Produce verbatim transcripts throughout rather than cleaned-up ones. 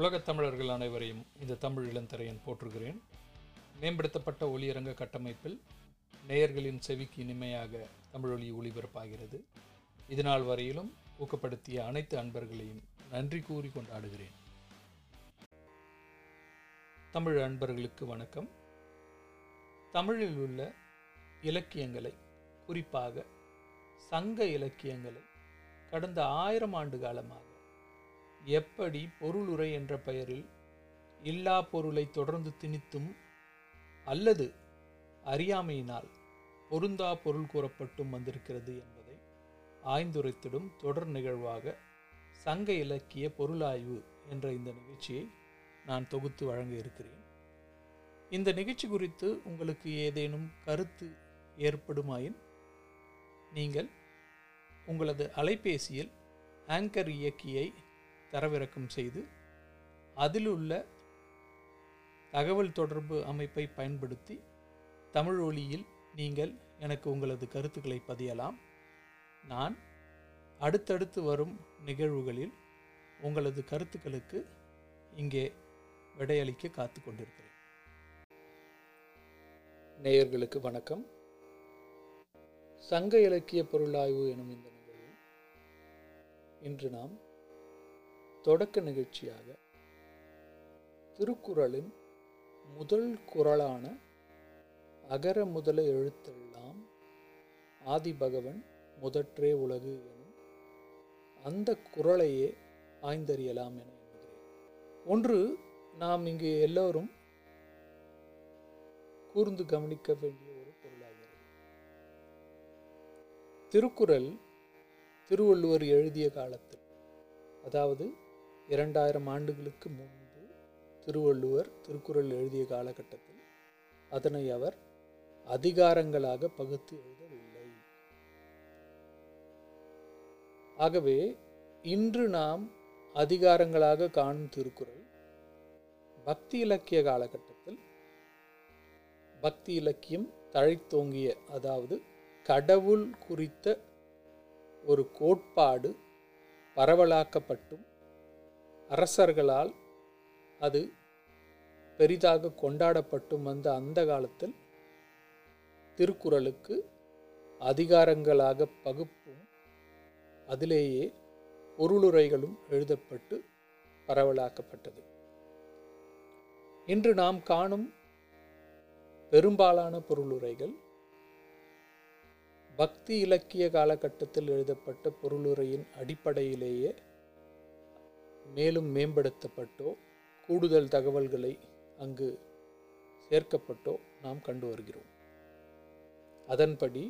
உலகத் தமிழர்கள் அனைவரையும் இந்த தமிழ் இளந்தரையன் போற்றுகிறேன். மேம்படுத்தப்பட்ட ஒளியரங்க கட்டமைப்பில் நேயர்களின் செவிக்கு இனிமையாக தமிழொலி ஒளிபரப்பாகிறது. இதுநாள் வரையிலும் ஊக்கப்படுத்திய அனைத்து அன்பர்களையும் நன்றி கூறி கொண்டாடுகிறேன். தமிழ் அன்பர்களுக்கு வணக்கம். தமிழில் உள்ள இலக்கியங்களை, குறிப்பாக சங்க இலக்கியங்களை கடந்த ஆயிரம் ஆண்டு காலமாக எப்படி பொருளுரை என்ற பெயரில் இல்லா பொருளை தொடர்ந்து திணித்தும் அல்லது அறியாமையினால் பொருந்தா பொருள் கூறப்பட்டும் வந்திருக்கிறது என்பதை ஆய்ந்துரைத்திடும் தொடர் நிகழ்வாக சங்க இலக்கிய பொருளாய்வு என்ற இந்த நிகழ்ச்சியை நான் தொகுத்து வழங்க இருக்கிறேன். இந்த நிகழ்ச்சி குறித்து உங்களுக்கு ஏதேனும் கருத்து ஏற்படுமாயின் நீங்கள் உங்களது அலைபேசியில் ஆங்கர் இயக்கியை தரவிறக்கம் செய்து அதிலுள்ள தகவல் தொடர்பு அமைப்பை பயன்படுத்தி தமிழ் ஒலியில் நீங்கள் எனக்கு உங்களது கருத்துக்களை பதியலாம். நான் அடுத்தடுத்து வரும் நிகழ்வுகளில் உங்களது கருத்துக்களுக்கு இங்கே விடையளிக்க காத்து கொண்டிருக்கிறேன். நேயர்களுக்கு வணக்கம். சங்க இலக்கிய பொருளாய்வு எனும் இந்த நிகழ்வில் இன்று நாம் தொடக்க நிகழ்ச்சியாக திருக்குறளின் முதல் குறளான அகர முதல எழுத்தெல்லாம் ஆதிபகவன் முதற்றே உலகு எனும் அந்த குறளையே ஆய்ந்தறியலாம் என எண்ணுகிறேன். ஒன்று, நாம் இங்கு எல்லோரும் கூர்ந்து கவனிக்க வேண்டிய ஒரு பொருளாகிறது. திருக்குறள் திருவள்ளுவர் எழுதிய காலத்தில், அதாவது இரண்டாயிரம் ஆண்டுகளுக்கு முன்பு திருவள்ளுவர் திருக்குறள் எழுதிய காலகட்டத்தில் அதனை அவர் அதிகாரங்களாக பகுத்து எழுதவில்லை. ஆகவே இன்று நாம் அதிகாரங்களாக காணும் திருக்குறள் பக்தி இலக்கிய காலகட்டத்தில் பக்தி இலக்கியம் தழைத்தோங்கிய, அதாவது கடவுள் குறித்த ஒரு கோட்பாடு பரவலாக்கப்பட்டும் அரசர்களால் அது பெரிதாக கொண்டாடப்பட்டும் வந்த அந்த காலத்தில் திருக்குறளுக்கு அதிகாரங்களாக பகுப்பும் அதிலேயே பொருளுரைகளும் எழுதப்பட்டு பரவலாக்கப்பட்டது. இன்று நாம் காணும் பெரும்பாலான பொருளுரைகள் பக்தி இலக்கிய காலகட்டத்தில் எழுதப்பட்ட பொருளுரையின் அடிப்படையிலேயே மேலும் மேம்படுத்தப்பட்டோ கூடுதல் தகவல்களை அங்கு சேர்க்கப்பட்டோ நாம் கண்டு வருகிறோம். அதன்படி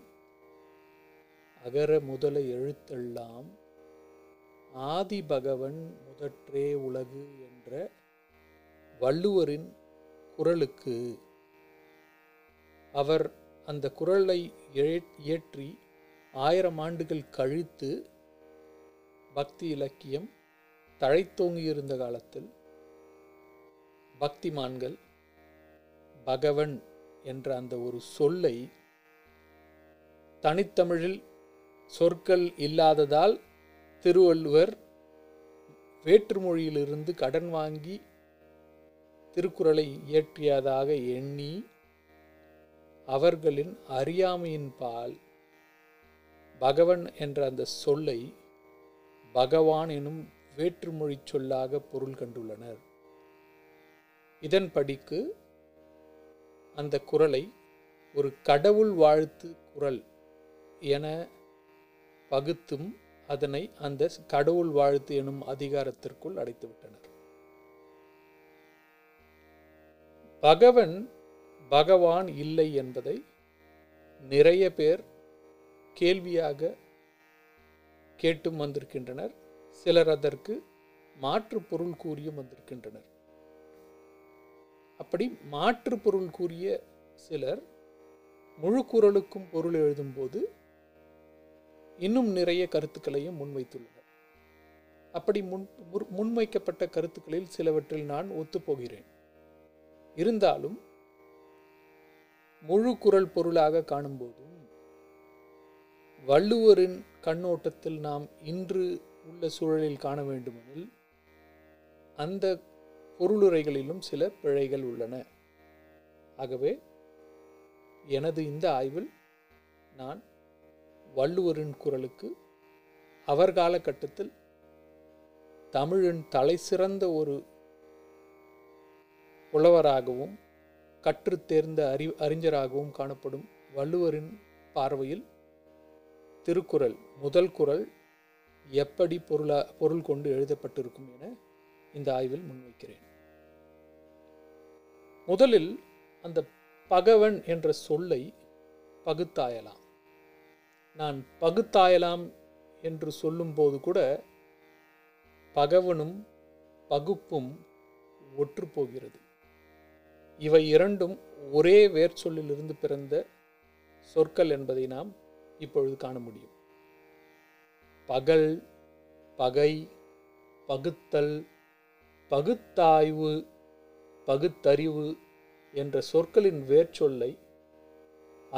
அகர முதல எழுத்தெல்லாம் ஆதிபகவன் முதற்றே உலகு என்ற வள்ளுவரின் குறளுக்கு, அவர் அந்த குறளை இயற்றி ஆயிரம் ஆண்டுகள் கழித்து பக்தி இலக்கியம் தழைத்தோங்கியிருந்த காலத்தில் பக்திமான்கள் பகவன் என்ற அந்த ஒரு சொல்லை தனித்தமிழில் சொற்கள் இல்லாததால் திருவள்ளுவர் வேற்றுமொழியிலிருந்து கடன் வாங்கி திருக்குறளை இயற்றியதாக எண்ணி அவர்களின் அறியாமையின் பால் பகவன் என்ற அந்த சொல்லை பகவான் எனும் வேற்றுமொழி சொல்லாக பொருள் கண்டுள்ளனர். இதன் படிக்கு அந்த குறளை ஒரு கடவுள் வாழ்த்து குறள் என பகுத்தும் அதனை அந்த கடவுள் வாழ்த்து எனும் அதிகாரத்திற்குள் அடைத்துவிட்டனர். பகவன் பகவான் இல்லை என்பதை நிறைய பேர் கேள்வியாக கேட்டும் வந்திருக்கின்றனர். சிலர் அதற்கு மாற்று பொருள் கூறியும் வந்திருக்கின்றனர். அப்படி மாற்று பொருள் கூறிய சிலர் முழு குறளுக்கும் பொருள் எழுதும்போது இன்னும் நிறைய கருத்துக்களையும் முன்வைத்துள்ளனர். அப்படி முன் முன்வைக்கப்பட்ட கருத்துக்களில் சிலவற்றில் நான் ஒத்துப்போகிறேன். இருந்தாலும் முழு குறள் பொருளாக காணும்போதும் வள்ளுவரின் கண்ணோட்டத்தில் நாம் இன்று உள்ள சூழலில் காண வேண்டுமெனில் அந்த பொருளுரைகளிலும் சில பிழைகள் உள்ளன. ஆகவே எனது இந்த ஆய்வில் நான் வள்ளுவரின் குரலுக்கு அவர் காலகட்டத்தில் தமிழின் தலைசிறந்த ஒரு புலவராகவும் கற்று தேர்ந்த அறி அறிஞராகவும் காணப்படும் வள்ளுவரின் பார்வையில் திருக்குறள் முதல் குறள் எப்படி பொருளா பொருள் கொண்டு எழுதப்பட்டிருக்கும் என இந்த ஆய்வில் முன்வைக்கிறேன். முதலில் அந்த பகவன் என்ற சொல்லை பகுத்தாயலாம். நான் பகுத்தாயலாம் என்று சொல்லும்போது கூட பகவனும் பகுப்பும் ஒற்று போகிறது. இவை இரண்டும் ஒரே வேர் சொல்லிலிருந்து பிறந்த சொற்கள் என்பதை நாம் இப்பொழுது காண முடியும். பகல், பகை, பகுத்தல், பகுத்தாய்வு, பகுத்தறிவு என்ற சொற்களின் வேர்ச்சொல்லை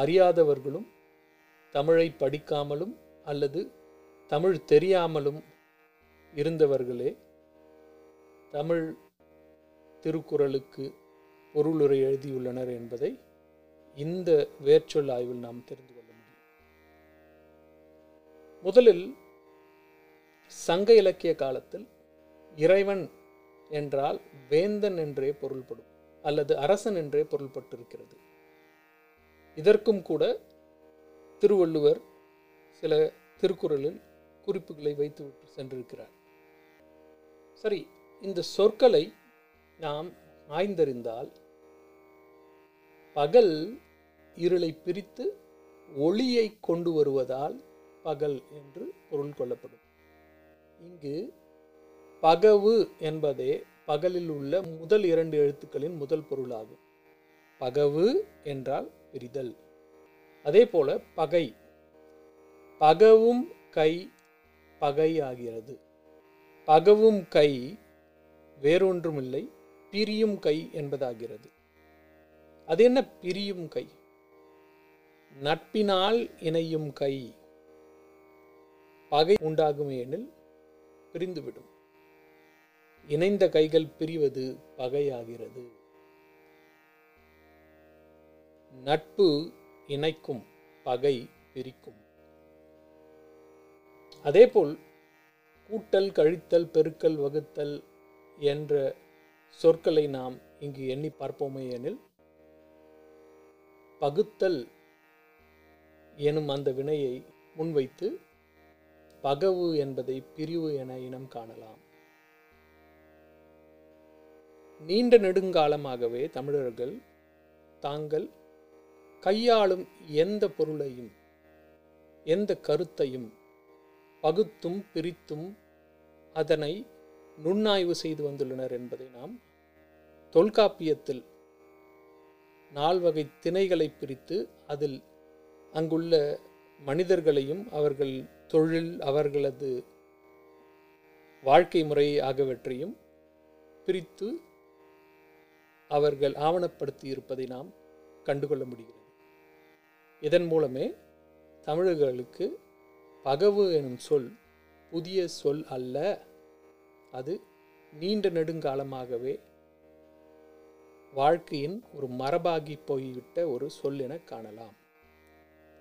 அறியாதவர்களும் தமிழை படிக்காமலும் அல்லது தமிழ் தெரியாமலும் இருந்தவர்களே தமிழ் திருக்குறளுக்கு பொருளுரை எழுதியுள்ளனர் என்பதை இந்த வேர்ச்சொல் ஆய்வில் நாம் தெரிந்து கொள்ள முடியும். முதலில் சங்க இலக்கிய காலத்தில் இறைவன் என்றால் வேந்தன் என்றே பொருள்படும் அல்லது அரசன் என்றே பொருள்பட்டிருக்கிறது. இதற்கும் கூட திருவள்ளுவர் சில திருக்குறளில் குறிப்புகளை வைத்துவிட்டு சென்றிருக்கிறார். சரி, இந்த சொற்களை நாம் ஆய்ந்தறிந்தால் பகல் இருளை பிரித்து ஒளியை கொண்டு வருவதால் பகல் என்று பொருள் கொள்ளப்படும். இங்கு பகவு என்பதே பகலில் உள்ள முதல் இரண்டு எழுத்துக்களின் முதல் பொருளாகும். பகவு என்றால் பிரிதல். அதே போல பகை, பகவும் கை பகை ஆகிறது. பகவும் கை வேறொன்றுமில்லை, பிரியும் கை என்பதாகிறது. அது என்ன பிரியும் கை? நட்பினால் இணையும் கை. பகை உண்டாகும் எனில் பிரிந்துவிடும். இணைந்த கைகள் பிரிவது பகையாகிறது. நட்பு இணைக்கும், பகை பிரிக்கும். அதேபோல் கூட்டல், கழித்தல், பெருக்கல், வகுத்தல் என்ற சொற்களை நாம் இங்கு எண்ணி பார்ப்போமே எனில் பகுத்தல் எனும் அந்த வினையை முன்வைத்து பகவு என்பதை பிரிவு என இனம் காணலாம். நீண்ட நெடுங்காலமாகவே தமிழர்கள் தாங்கள் கையாளும் எந்த பொருளையும் எந்த கருத்தையும் பகுத்தும் பிரித்தும் அதனை நுண்ணாய்வு செய்து வந்துள்ளனர் என்பதை நாம் தொல்காப்பியத்தில் நால்வகை திணைகளை பிரித்து அதில் அங்குள்ள மனிதர்களையும் அவர்கள் தொழில் அவர்களது வாழ்க்கை முறை ஆகியவற்றையும் பிரித்து அவர்கள் ஆவணப்படுத்தி இருப்பதை நாம் கண்டுகொள்ள முடிகிறது. இதன் மூலமே தமிழர்களுக்கு பகவு எனும் சொல் புதிய சொல் அல்ல, அது நீண்ட நெடுங்காலமாகவே வாழ்க்கையின் ஒரு மரபாகி போய்விட்ட ஒரு சொல் என காணலாம்.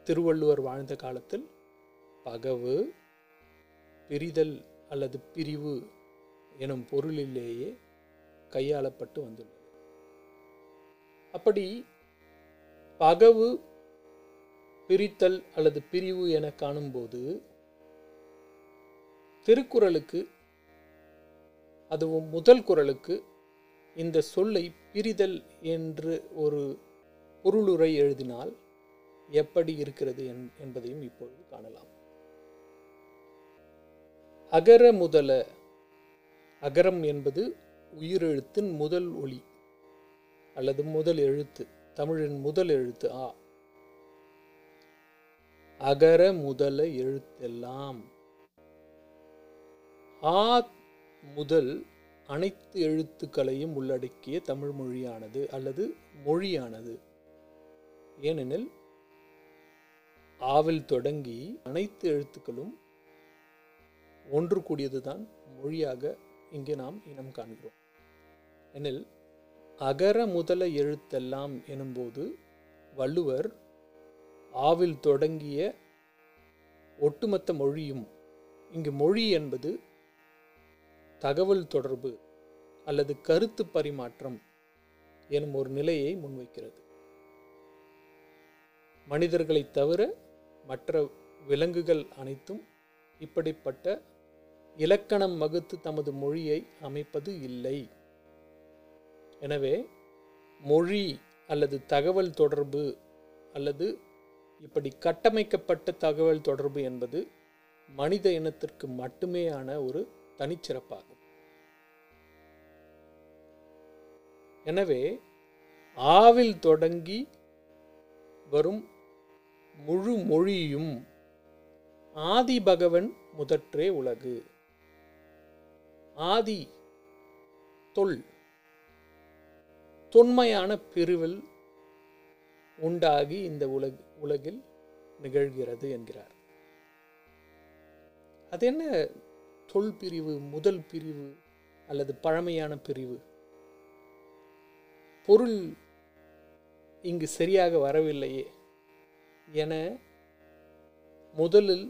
திருவள்ளுவர் வாழ்ந்த காலத்தில் பகவு பிரிதல் அல்லது பிரிவு எனும் பொருளிலேயே கையாளப்பட்டு வந்துள்ளது. அப்படி பகவு பிரித்தல் அல்லது பிரிவு என காணும்போது திருக்குறளுக்கு, அதுவும் முதல் குறளுக்கு, இந்த சொல்லை பிரிதல் என்று ஒரு பொருளுரை எழுதினால் எப்படி இருக்கிறது என்பதையும் இப்பொழுது காணலாம். அகர முதல. அகரம் என்பது உயிரெழுத்தின் முதல் ஒலி அல்லது முதல் எழுத்து, தமிழின் முதல் எழுத்து ஆ. அகர முதல எழுத்தெல்லாம், ஆ முதல் அனைத்து எழுத்துக்களையும் உள்ளடக்கிய தமிழ் மொழியானது அல்லது மொழியானது. ஏனெனில் ஆவில் தொடங்கி அனைத்து எழுத்துக்களும் ஒன்று கூடியதுதான் மொழியாக இங்கே நாம் இனம் காண்கிறோம். எனில் அகர முதல எழுத்தெல்லாம் எனும்போது வள்ளுவர் ஆவில் தொடங்கிய ஒட்டுமொத்த மொழியும், இங்கு மொழி என்பது தகவல் தொடர்பு அல்லது கருத்து பரிமாற்றம் எனும் ஒரு நிலையை முன்வைக்கிறது. மனிதர்களை தவிர மற்ற விலங்குகள் அனைத்தும் இப்படிப்பட்ட இலக்கணம் வகுத்து தமது மொழியை அமைப்பது இல்லை. எனவே மொழி அல்லது தகவல் தொடர்பு அல்லது இப்படி கட்டமைக்கப்பட்ட தகவல் தொடர்பு என்பது மனித இனத்திற்கு மட்டுமேயான ஒரு தனிச்சிறப்பாகும். எனவே ஆவில் தொடங்கி வரும் முழு மொழியும் ஆதி பகவன் முதற்றே உலகு. ஆதி தொல் தொன்மையான பிரிவில் உண்டாகி இந்த உலக உலகில் நிகழ்கிறது என்கிறார். அது என்ன தொல் பிரிவு, முதல் பிரிவு அல்லது பழமையான பிரிவு? பொருள் இங்கு சரியாக வரவில்லையே என முதலில்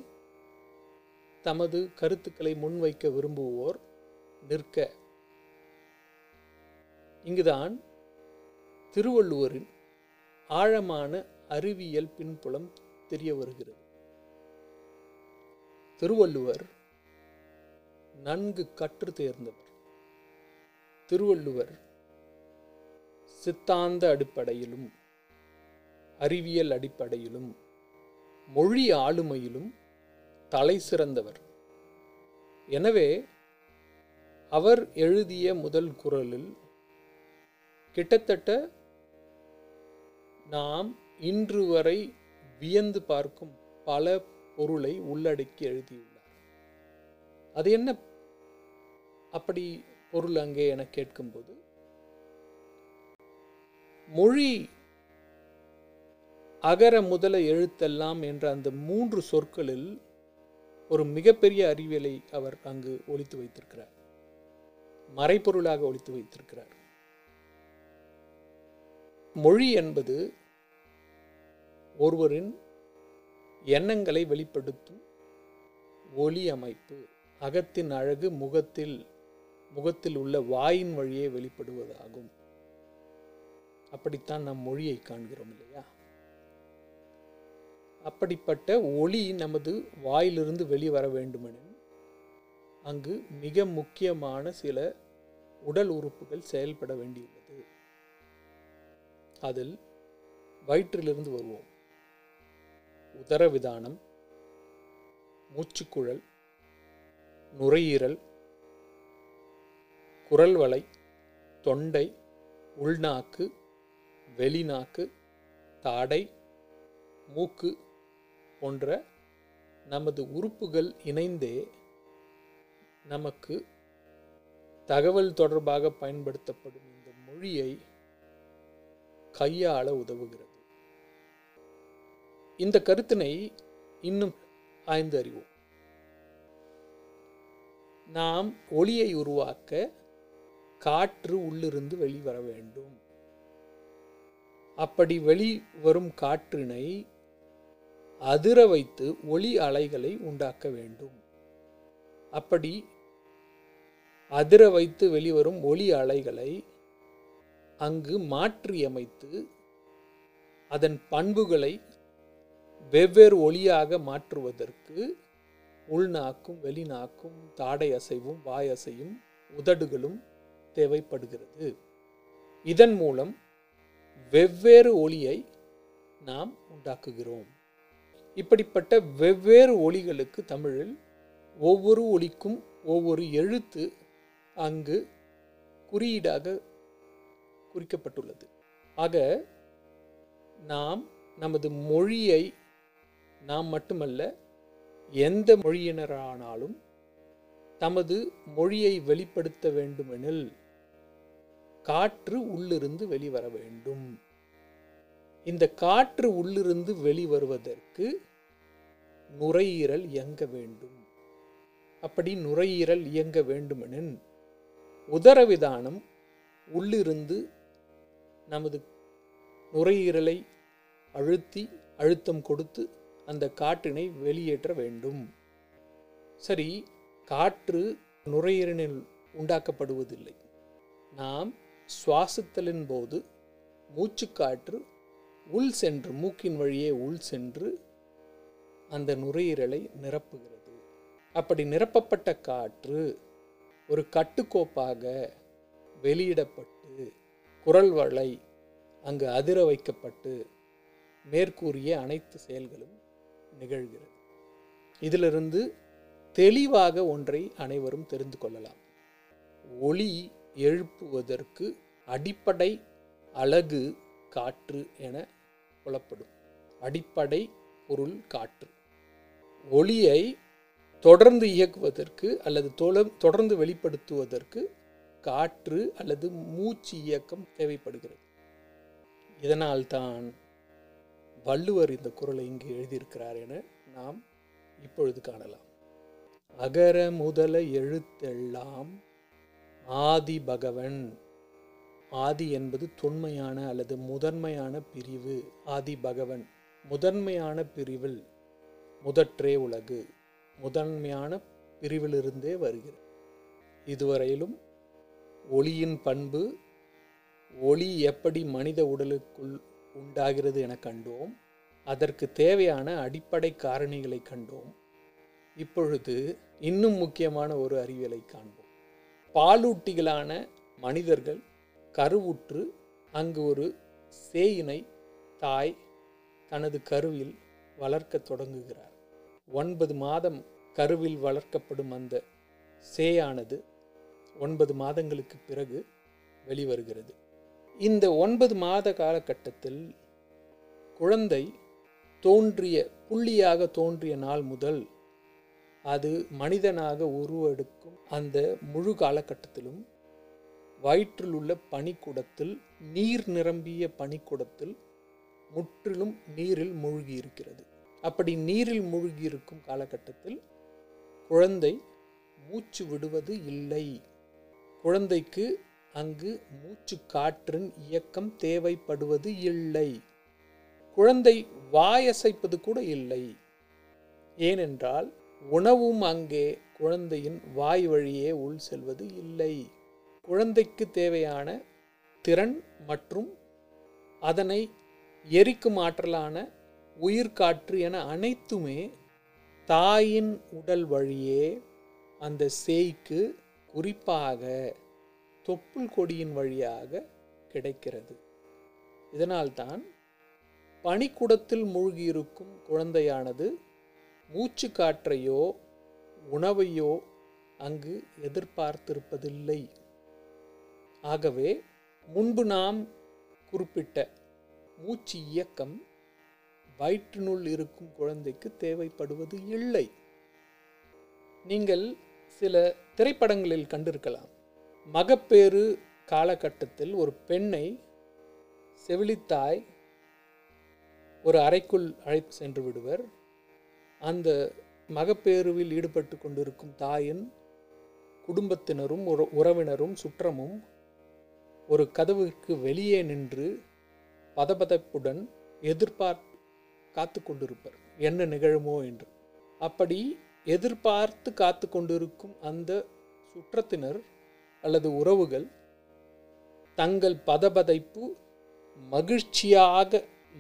தமது கருத்துக்களை முன்வைக்க விரும்புவோர் நிற்க, இங்குதான் திருவள்ளுவரின் ஆழமான அறிவியல் பின்புலம் தெரிய வருகிறது. திருவள்ளுவர் நன்கு கற்று தேர்ந்தவர். திருவள்ளுவர் சித்தாந்த அடிப்படையிலும் அறிவியல் அடிப்படையிலும் மொழி ஆளுமையிலும் தலை சிறந்தவர். எனவே அவர் எழுதிய முதல் குறளில் கிட்டத்தட்ட நாம் இன்று வரை வியந்து பார்க்கும் பல பொருளை உள்ளடக்கி எழுதியுள்ளார். அது என்ன அப்படி பொருள் அங்கே என கேட்கும்போது, மொழி அகர முதல எழுத்தெல்லாம் என்ற அந்த மூன்று சொற்களில் ஒரு மிகப்பெரிய அறிவியலை அவர் அங்கு ஒளித்து வைத்திருக்கிறார், மறைப்பொருளாக ஒளித்து வைத்திருக்கிறார். மொழி என்பது ஒருவரின் எண்ணங்களை வெளிப்படுத்தும் ஒலி அமைப்பு. அகத்தின் அழகு முகத்தில் முகத்தில் உள்ள வாயின் வழியே வெளிப்படுவதாகும். அப்படித்தான் நம் மொழியை காண்கிறோம் இல்லையா? அப்படிப்பட்ட ஒலி நமது வாயிலிருந்து வெளிவர வேண்டுமெனில் அங்கு மிக முக்கியமான சில உடல் உறுப்புகள் செயல்பட வேண்டியுள்ளது. அதில் வயிற்றிலிருந்து வருவோம். உதரவிதானம், மூச்சுக்குழல், நுரையீரல், குரல்வளை, தொண்டை, உள்நாக்கு, வெளிநாக்கு, தாடை, மூக்கு போன்ற நமது உறுப்புகள் இணைந்தே நமக்கு தகவல் தொடர்பாக பயன்படுத்தப்படும் இந்த மொழியை கையாள உதவுகிறது. இந்த கருத்தினை இன்னும் ஆய்ந்து அறிவோம். நாம் ஒலியை உருவாக்க காற்று உள்ளிருந்து வெளிவர வேண்டும். அப்படி வெளிவரும் காற்றினை அதிர வைத்து ஒலி அலைகளை உண்டாக்க வேண்டும். அப்படி அதிர வைத்து வெளிவரும் ஒலி அலைகளை அங்கு மாற்றியமைத்து அதன் பண்புகளை வெவ்வேறு ஒலியாக மாற்றுவதற்கு உள்நாக்கும் வெளிநாக்கும் தாடை அசைவும் வாய் அசையும் உதடுகளும் தேவைப்படுகிறது. இதன் மூலம் வெவ்வேறு ஒலியை நாம் உண்டாக்குகிறோம். இப்படிப்பட்ட வெவ்வேறு ஒலிகளுக்கு தமிழில் ஒவ்வொரு ஒலிக்கும் ஒவ்வொரு எழுத்து அங்கு குறியீடாக குறிக்கப்பட்டுள்ளது. ஆக நாம் நமது மொழியை நாம் மட்டுமல்ல எந்த மொழியினரானாலும் தமது மொழியை வெளிப்படுத்த வேண்டுமெனில் காற்று உள்ளிருந்து வெளிவர வேண்டும். இந்த காற்று உள்ளிருந்து வெளிவருவதற்கு நுரையீரல் இயங்க வேண்டும். அப்படி நுரையீரல் இயங்க வேண்டுமெனில் உதரவிதானம் உள்ளிருந்து நமது நுரையீரலை அழுத்தி அழுத்தம் கொடுத்து அந்த காற்றினை வெளியேற்ற வேண்டும். சரி, காற்று நுரையீரலில் உண்டாக்கப்படுவதில்லை. நாம் சுவாசித்தலின் போது மூச்சுக்காற்று உள் சென்று மூக்கின் வழியே உள் சென்று அந்த நுரையீரலை நிரப்புகிறது. அப்படி நிரப்பப்பட்ட காற்று ஒரு கட்டுக்கோப்பாக வெளியிடப்பட்டு குரல் வளை அங்கு அதிர வைக்கப்பட்டு மேற்கூறிய அனைத்து செயல்களும் நிகழ்கிறது. இதிலிருந்து தெளிவாக ஒன்றை அனைவரும் தெரிந்து கொள்ளலாம். ஒளி எழுப்புவதற்கு அடிப்படை அலகு காற்று என கொள்ளப்படும். அடிப்படை பொருள் காற்று. ஒளியை தொடர்ந்து இயக்குவதற்கு அல்லது தொடர்ந்து வெளிப்படுத்துவதற்கு காற்று அல்லது மூச்சு இயக்கம் தேவைப்படுகிறது. இதனால்தான் வள்ளுவர் இந்த குறளை இங்கு எழுதியிருக்கிறார் என நாம் இப்பொழுது காணலாம். அகர முதல எழுத்தெல்லாம் ஆதி பகவன். ஆதி என்பது தொன்மையான அல்லது முதன்மையான பிரிவு. ஆதி பகவன் முதன்மையான பிரிவில் முதற்றே உலகு. முதன்மையான பிரிவிலிருந்தே வருகிறது. இதுவரையிலும் ஒளியின் பண்பு, ஒளி எப்படி மனித உடலுக்குள் உண்டாகிறது என கண்டோம். அதற்கு தேவையான அடிப்படை காரணிகளை கண்டோம். இப்பொழுது இன்னும் முக்கியமான ஒரு அறிவியலை காண்போம். பாலூட்டிகளான மனிதர்கள் கருவுற்று அங்கு ஒரு சேயினை தாய் தனது கருவில் வளர்க்க தொடங்குகிறார். ஒன்பது மாதம் கருவில் வளர்க்கப்படும் அந்த சேயானது ஒன்பது மாதங்களுக்கு பிறகு வெளிவருகிறது. இந்த ஒன்பது மாத காலகட்டத்தில் குழந்தை தோன்றிய புள்ளியாக தோன்றிய நாள் முதல் அது மனிதனாக உருவெடுக்கும் அந்த முழு காலகட்டத்திலும் வயிற்றில் உள்ள பனிக்குடத்தில், நீர் நிரம்பிய பனிக்குடத்தில் முற்றிலும் நீரில் மூழ்கி இருக்கிறது. அப்படி நீரில் மூழ்கி இருக்கும் காலகட்டத்தில் குழந்தை மூச்சு விடுவது இல்லை. குழந்தைக்கு அங்கு மூச்சு காற்றின் இயக்கம் தேவைப்படுவது இல்லை. குழந்தை வாயசைப்பது கூட இல்லை. ஏனென்றால் உணவும் அங்கே குழந்தையின் வாய் வழியே உள் செல்வது இல்லை. குழந்தைக்கு தேவையான திறன் மற்றும் அதனை எரிக்கும் ஆற்றலான உயிர்காற்று என அனைத்துமே தாயின் உடல் வழியே அந்த சேய்க்கு, குறிப்பாக தொப்புள் கொடியின் வழியாக கிடைக்கிறது. இதனால்தான் பனிக்குடத்தில் மூழ்கியிருக்கும் குழந்தையானது மூச்சு காற்றையோ உணவையோ அங்கு எதிர்பார்த்திருப்பதில்லை. ஆகவே முன்பு நாம் குறிப்பிட்ட மூச்சு இயக்கம் வயிற்றினுள் இருக்கும் குழந்தைக்கு தேவைப்படுவது இல்லை. நீங்கள் சில திரைப்படங்களில் கண்டிருக்கலாம். மகப்பேறு காலகட்டத்தில் ஒரு பெண்ணை செவிலித்தாய் ஒரு அறைக்குள் அழைத்து சென்று விடுவர். அந்த மகப்பேறுவில் ஈடுபட்டு கொண்டிருக்கும் தாயின் குடும்பத்தினரும் உறவினரும் சுற்றமும் ஒரு கதவுக்கு வெளியே நின்று பதபதப்புடன் எதிர்பார்த்து காத்து கொண்டிருப்பர், என்ன நிகழுமோ என்று. அப்படி எதிர்பார்த்து காத்து கொண்டிருக்கும் அந்த சுற்றத்தினர் அல்லது உறவுகள் தங்கள் பதபதைப்பு மகிழ்ச்சியாக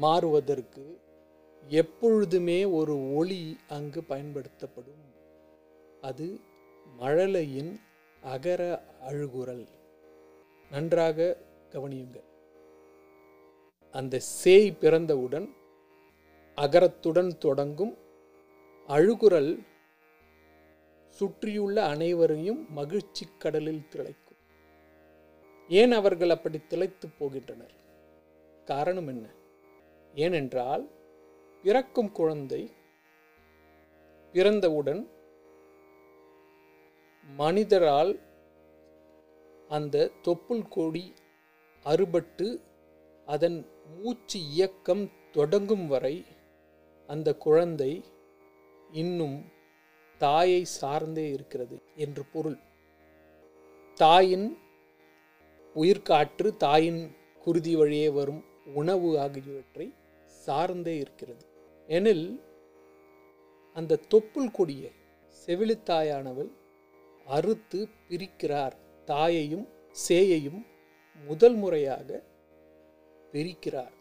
மாறுவதற்கு எப்பொழுதுமே ஒரு ஒளி அங்கு பயன்படுத்தப்படும். அது மழலையின் அகர அழுகுரல். நன்றாக கவனியுங்கள். அந்த சேய் பிறந்தவுடன் அகரத்துடன் தொடங்கும் அழுகுரல் சுற்றியுள்ள அனைவரையும் மகிழ்ச்சி கடலில் திளைக்கும். ஏன் அவர்கள் அப்படி திளைத்து போகின்றனர்? காரணம் என்ன? ஏனென்றால் பிறக்கும் குழந்தை பிறந்தவுடன் மனிதரால் அந்த தொப்புள் கொடி அறுபட்டு அதன் மூச்சு இயக்கம் தொடங்கும் வரை அந்த குழந்தை இன்னும் தாயை சார்ந்தே இருக்கிறது என்று பொருள். தாயின் உயிர்காற்று, தாயின் குருதி வழியே வரும் உணவு ஆகியவற்றை சார்ந்தே இருக்கிறது. எனில் அந்த தொப்புள் கொடியை செவிலித்தாயானவள் அறுத்து பிரிக்கிறார். தாயையும் சேயையும் முதல் முறையாக பிரிக்கிறார்.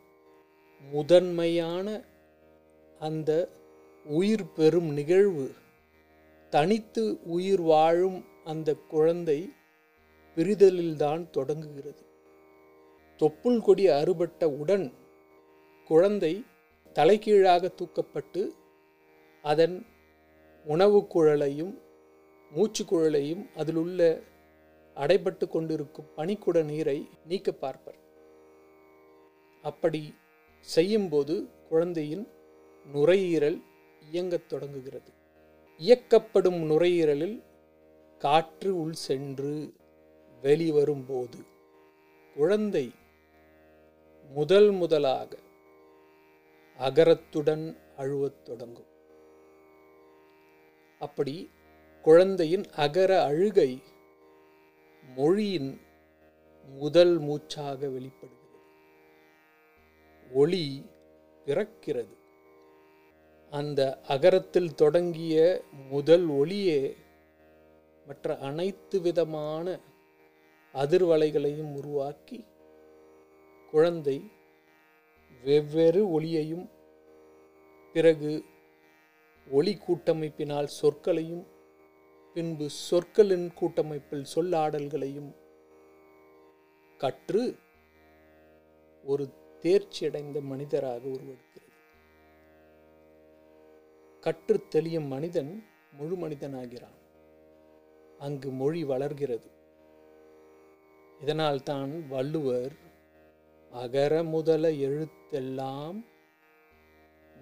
முதன்மையான அந்த உயிர் பெறும் நிகழ்வு, தனித்து உயிர் வாழும் அந்த குழந்தை பிரிதலில்தான் தொடங்குகிறது. தொப்புள் கொடி அறுபட்டவுடன் குழந்தை தலைகீழாக தூக்கப்பட்டு அதன் உணவு குழலையும் மூச்சு குழலையும் அதிலுள்ள அடைபட்டு கொண்டிருக்கும் பனிக்குட நீரை நீக்க பார்ப்பர். அப்படி செய்யும்போது குழந்தையின் நுரையீரல் இயங்கத் தொடங்குகிறது. இயக்கப்படும் நுரையீரலில் காற்று உள் சென்று வெளிவரும்போது குழந்தை முதல் முதலாக அகரத்துடன் அழுவத் தொடங்கும். அப்படி குழந்தையின் அகர அழுகை மொழியின் முதல் மூச்சாக வெளிப்படுகிறது. ஒளி பிறக்கிறது. அந்த அகரத்தில் தொடங்கிய முதல் ஒளியே மற்ற அனைத்து விதமான அதிர்வலைகளையும் உருவாக்கி குழந்தை வெவ்வேறு ஒளியையும் பிறகு ஒளி கூட்டமைப்பினால் சொற்களையும் பின்பு சொற்களின் கூட்டமைப்பில் சொல்லாடல்களையும் கற்று ஒரு தேர்ச்சியடைந்த மனிதராக உருவெடுக்கிறது. கற்று தெளியும் மனிதன் முழு மனிதனாகிறான். அங்கு மொழி வளர்கிறது. இதனால்தான் வள்ளுவர் அகர முதல எழுத்தெல்லாம்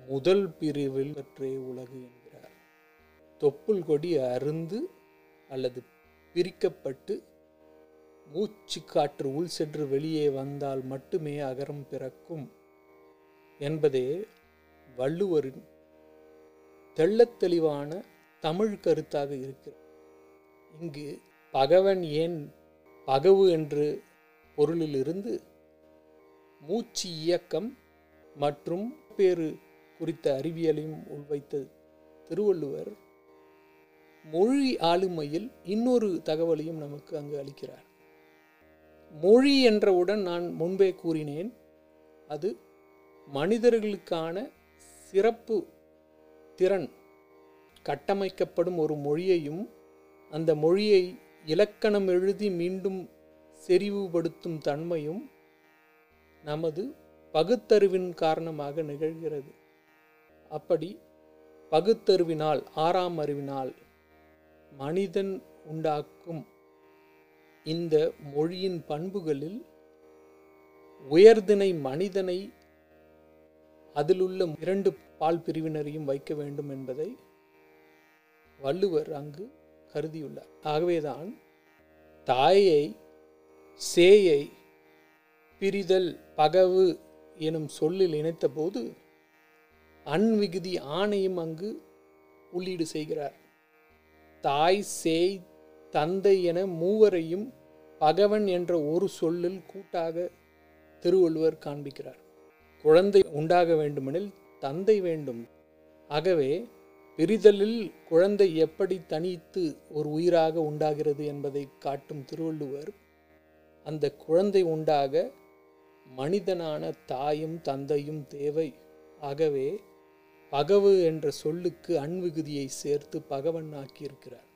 முதல் பிரிவில் பற்றே உலகு என்கிறார். தொப்புள் கொடி அருந்து அல்லது பிரிக்கப்பட்டு மூச்சு காற்று உள் சென்று வெளியே வந்தால் மட்டுமே அகரம் பிறக்கும் என்பதே வள்ளுவரின் தெள்ளத் தெளிவான தமிழ் கருத்தாக இருக்கிறது. இங்கு பகவன் ஏன் பகவு என்று பொருளிலிருந்து மூச்சு இயக்கம் மற்றும் பேறு குறித்த அறிவியலையும் உள்வைத்த திருவள்ளுவர் மொழி ஆளுமையில் இன்னொரு தகவலையும் நமக்கு அங்கு அளிக்கிறார். மொழி என்றவுடன் நான் முன்பே கூறினேன், அது மனிதர்களுக்கான சிறப்பு திறன். கட்டமைக்கப்படும் ஒரு மொழியையும் அந்த மொழியை இலக்கணம் எழுதி மீண்டும் செறிவுபடுத்தும் தன்மையும் நமது பகுத்தறிவின் காரணமாக நிகழ்கிறது. அப்படி பகுத்தறிவினால், ஆறாம் அறிவினால் மனிதன் உண்டாக்கும் இந்த மொழியின் பண்புகளில் உயர்திணை மனிதனை அதிலுள்ள இரண்டு பால் பிரிவினரையும் வைக்க வேண்டும் என்பதை வள்ளுவர் அங்கு கருதியுள்ளார். ஆகவேதான் தாயை சேயை பிரிதல் பகவு எனும் சொல்லில் இணைத்தபோது அன்விகுதி ஆணையும் அங்கு உள்ளீடு செய்கிறார். தாய் சேய் தந்தை என மூவரையும் பகவன் என்ற ஒரு சொல்லில் கூட்டாக திருவள்ளுவர் காண்பிக்கிறார். குழந்தை உண்டாக வேண்டுமெனில் தந்தை வேண்டும். ஆகவே பிரிதலில் குழந்தை எப்படி தனித்து ஒரு உயிராக உண்டாகிறது என்பதை காட்டும் திருவள்ளுவர் அந்த குழந்தை உண்டாக மனிதனான தாயும் தந்தையும் தேவை. ஆகவே பகவு என்ற சொல்லுக்கு அன்விகுதியை சேர்த்து பகவன் ஆக்கியிருக்கிறார்.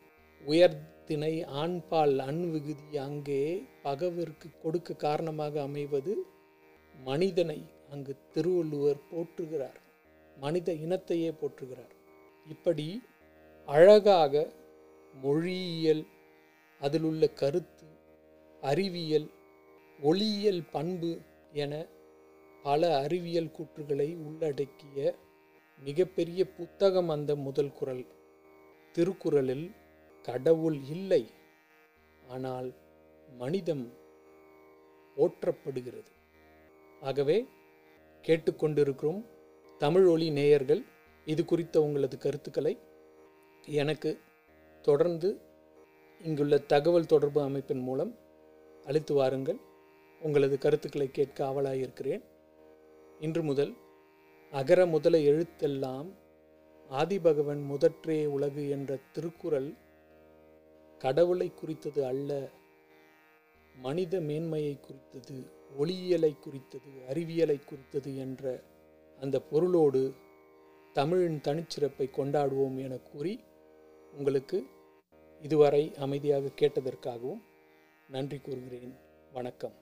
உயர்திணை ஆண்பால் அன்விகுதி அங்கே பகவிற்கு கொடுக்க காரணமாக அமைவது மனிதனை அங்கு திருவள்ளுவர் போற்றுகிறார். மனித இனத்தையே போற்றுகிறார். இப்படி அழகாக மொழியியல், அதிலுள்ள கருத்து, அறிவியல், ஒளியியல் பண்பு என பல அறிவியல் கூற்றுகளை உள்ளடக்கிய மிகப்பெரிய புத்தகம் அந்த முதல் குறள். திருக்குறளில் கடவுள் இல்லை, ஆனால் மனிதம் போற்றப்படுகிறது. ஆகவே கேட்டுக்கொண்டிருக்கிறோம் தமிழ் ஒலி நேயர்கள், இது குறித்த உங்களது கருத்துக்களை எனக்கு தொடர்ந்து இங்குள்ள தகவல் தொடர்பு அமைப்பின் மூலம் அளித்து வாருங்கள். உங்களது கருத்துக்களை கேட்க ஆவலாயிருக்கிறேன். இன்று முதல் அகர முதல எழுத்தெல்லாம் ஆதிபகவன் முதற்றே உலகு என்ற திருக்குறள் கடவுளை குறித்தது அல்ல, மனித மேன்மையை குறித்தது, ஒளியியலை குறித்தது, அறிவியலை குறித்தது என்ற அந்த பொருளோடு தமிழின் தனிச்சிறப்பை கொண்டாடுவோம் என கூறி உங்களுக்கு இதுவரை அமைதியாக கேட்டதற்காகவும் நன்றி கூறுகிறேன். வணக்கம்.